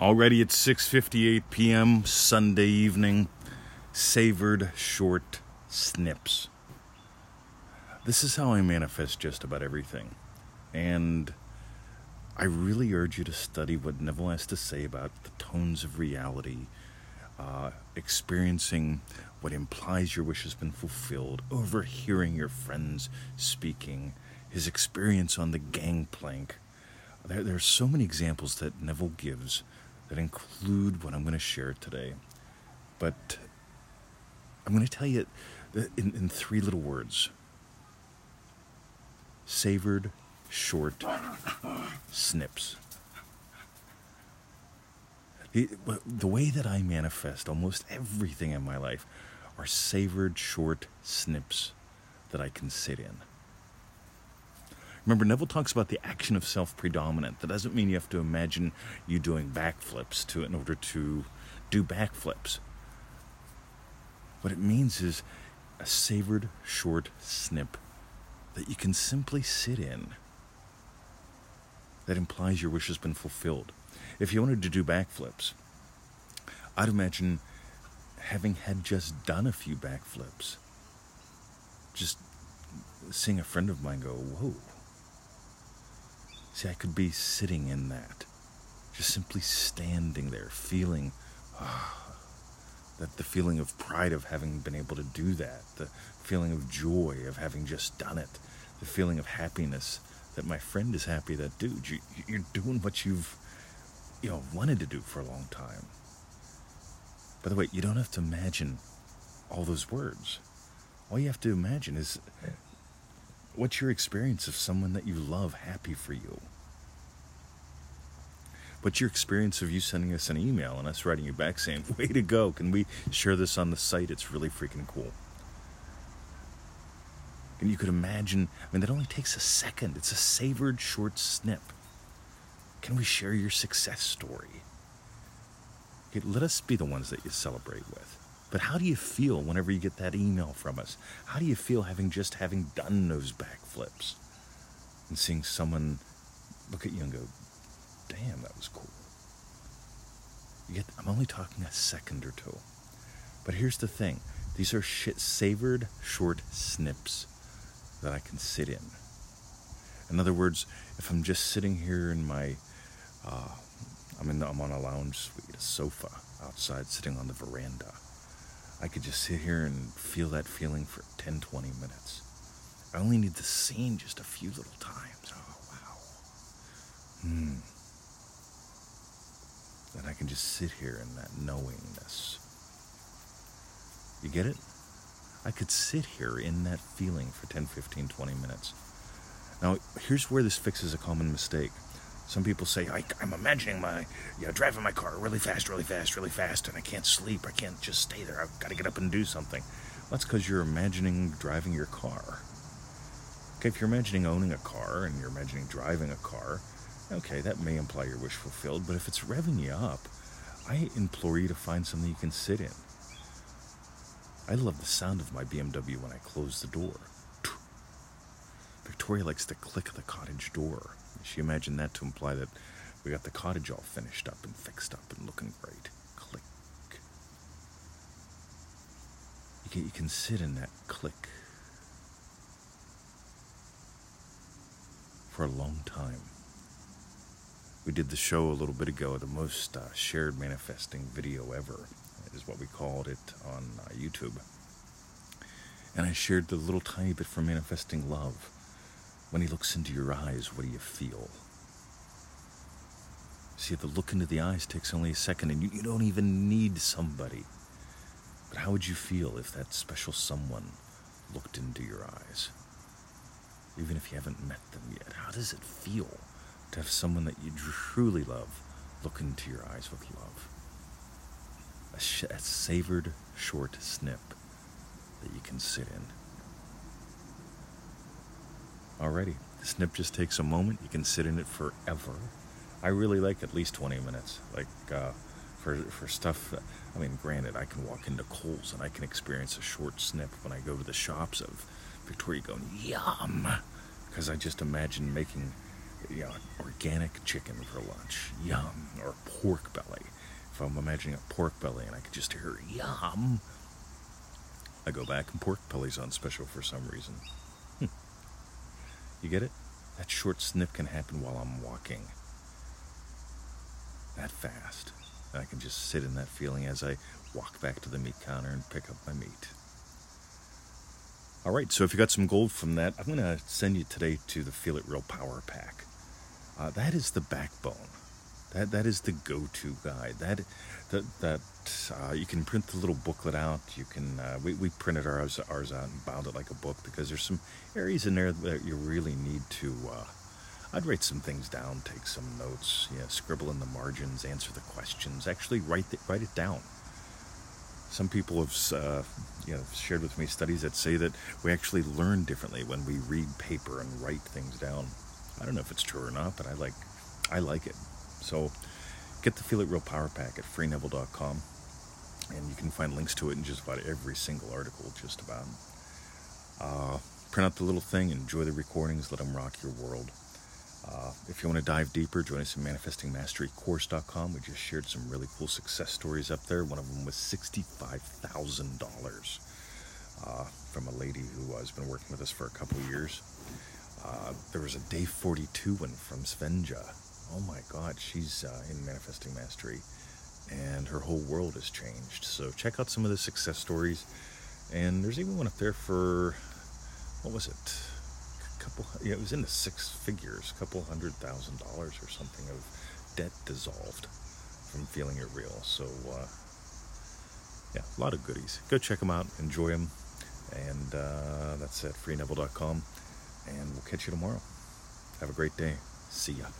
Already at 6:58 p.m. Sunday evening, savored short snips. This is how I manifest just about everything. And I really urge you to study what Neville has to say about the tones of reality, experiencing what implies your wish has been fulfilled, overhearing your friends speaking, his experience on the gangplank. There are so many examples that Neville gives that include what I'm going to share today. But I'm going to tell you in three little words. Savored short snips. The way that I manifest almost everything in my life are savored short snips that I can sit in. Remember, Neville talks about the action of self-predominant. That doesn't mean you have to imagine you doing backflips in order to do backflips. What it means is a savored short snip that you can simply sit in. That implies your wish has been fulfilled. If you wanted to do backflips, I'd imagine having had just done a few backflips, just seeing a friend of mine go, whoa. See, I could be sitting in that, just simply standing there, feeling that the feeling of pride of having been able to do that, the feeling of joy of having just done it, the feeling of happiness that my friend is happy that, dude, you're doing what you've wanted to do for a long time. By the way, you don't have to imagine all those words. All you have to imagine is what's your experience of someone that you love happy for you? What's your experience of you sending us an email and us writing you back saying, way to go, can we share this on the site? It's really freaking cool. And you could imagine, that only takes a second. It's a savored short snip. Can we share your success story? Okay, let us be the ones that you celebrate with. But how do you feel whenever you get that email from us? How do you feel having done those backflips and seeing someone look at you and go, damn, that was cool? I'm only talking a second or two. But here's the thing. These are savored short snips that I can sit in. In other words, if I'm just sitting here in my, I'm on a lounge suite, a sofa outside sitting on the veranda, I could just sit here and feel that feeling for 10, 20 minutes. I only need the scene just a few little times. Oh, wow. And I can just sit here in that knowingness. You get it? I could sit here in that feeling for 10, 15, 20 minutes. Now, here's where this fixes a common mistake. Some people say, I'm imagining driving my car really fast, and I can't sleep. I can't just stay there. I've got to get up and do something. Well, that's because you're imagining driving your car. Okay, if you're imagining owning a car and you're imagining driving a car, okay, that may imply your wish fulfilled, but if it's revving you up, I implore you to find something you can sit in. I love the sound of my BMW when I close the door. Victoria likes the click of the cottage door. She imagined that to imply that we got the cottage all finished up and fixed up and looking great. Click. You can sit in that click for a long time. We did the show a little bit ago, the most shared manifesting video ever is what we called it on YouTube. And I shared the little tiny bit for manifesting love. When he looks into your eyes, what do you feel? See, the look into the eyes takes only a second, and you don't even need somebody. But how would you feel if that special someone looked into your eyes? Even if you haven't met them yet, how does it feel to have someone that you truly love look into your eyes with love? A savored short snip that you can sit in. Alrighty, the snip just takes a moment. You can sit in it forever. I really like at least 20 minutes. For stuff, granted, I can walk into Coles and I can experience a short snip when I go to the shops of Victoria going, yum! Because I just imagine making you know, organic chicken for lunch, yum, or pork belly. If I'm imagining a pork belly and I could just hear yum, I go back and pork belly's on special for some reason. You get it? That short snip can happen while I'm walking. That fast. And I can just sit in that feeling as I walk back to the meat counter and pick up my meat. All right, so if you got some gold from that, I'm going to send you today to the Feel It Real Power Pack. That is the backbone. That is the go-to guide. That you can print the little booklet out. You can we printed ours out and bound it like a book because there's some areas in there that you really need to. I'd write some things down, take some notes, scribble in the margins, answer the questions. Actually, write it down. Some people have shared with me studies that say that we actually learn differently when we read paper and write things down. I don't know if it's true or not, but I like it. So get the Feel It Real Power Pack at freeneville.com, and you can find links to it in just about every single article, just about. Print out the little thing, enjoy the recordings, let them rock your world. If you want to dive deeper, join us at manifestingmasterycourse.com. We just shared some really cool success stories up there. One of them was $65,000 from a lady who has been working with us for a couple of years. There was a day 42 one from Svenja. Oh my God, she's in Manifesting Mastery, and her whole world has changed. So check out some of the success stories, and there's even one up there for, what was it? It was in the six figures, $200,000 or something of debt dissolved from feeling it real. So a lot of goodies. Go check them out, enjoy them, and that's at freeneville.com, and we'll catch you tomorrow. Have a great day. See ya.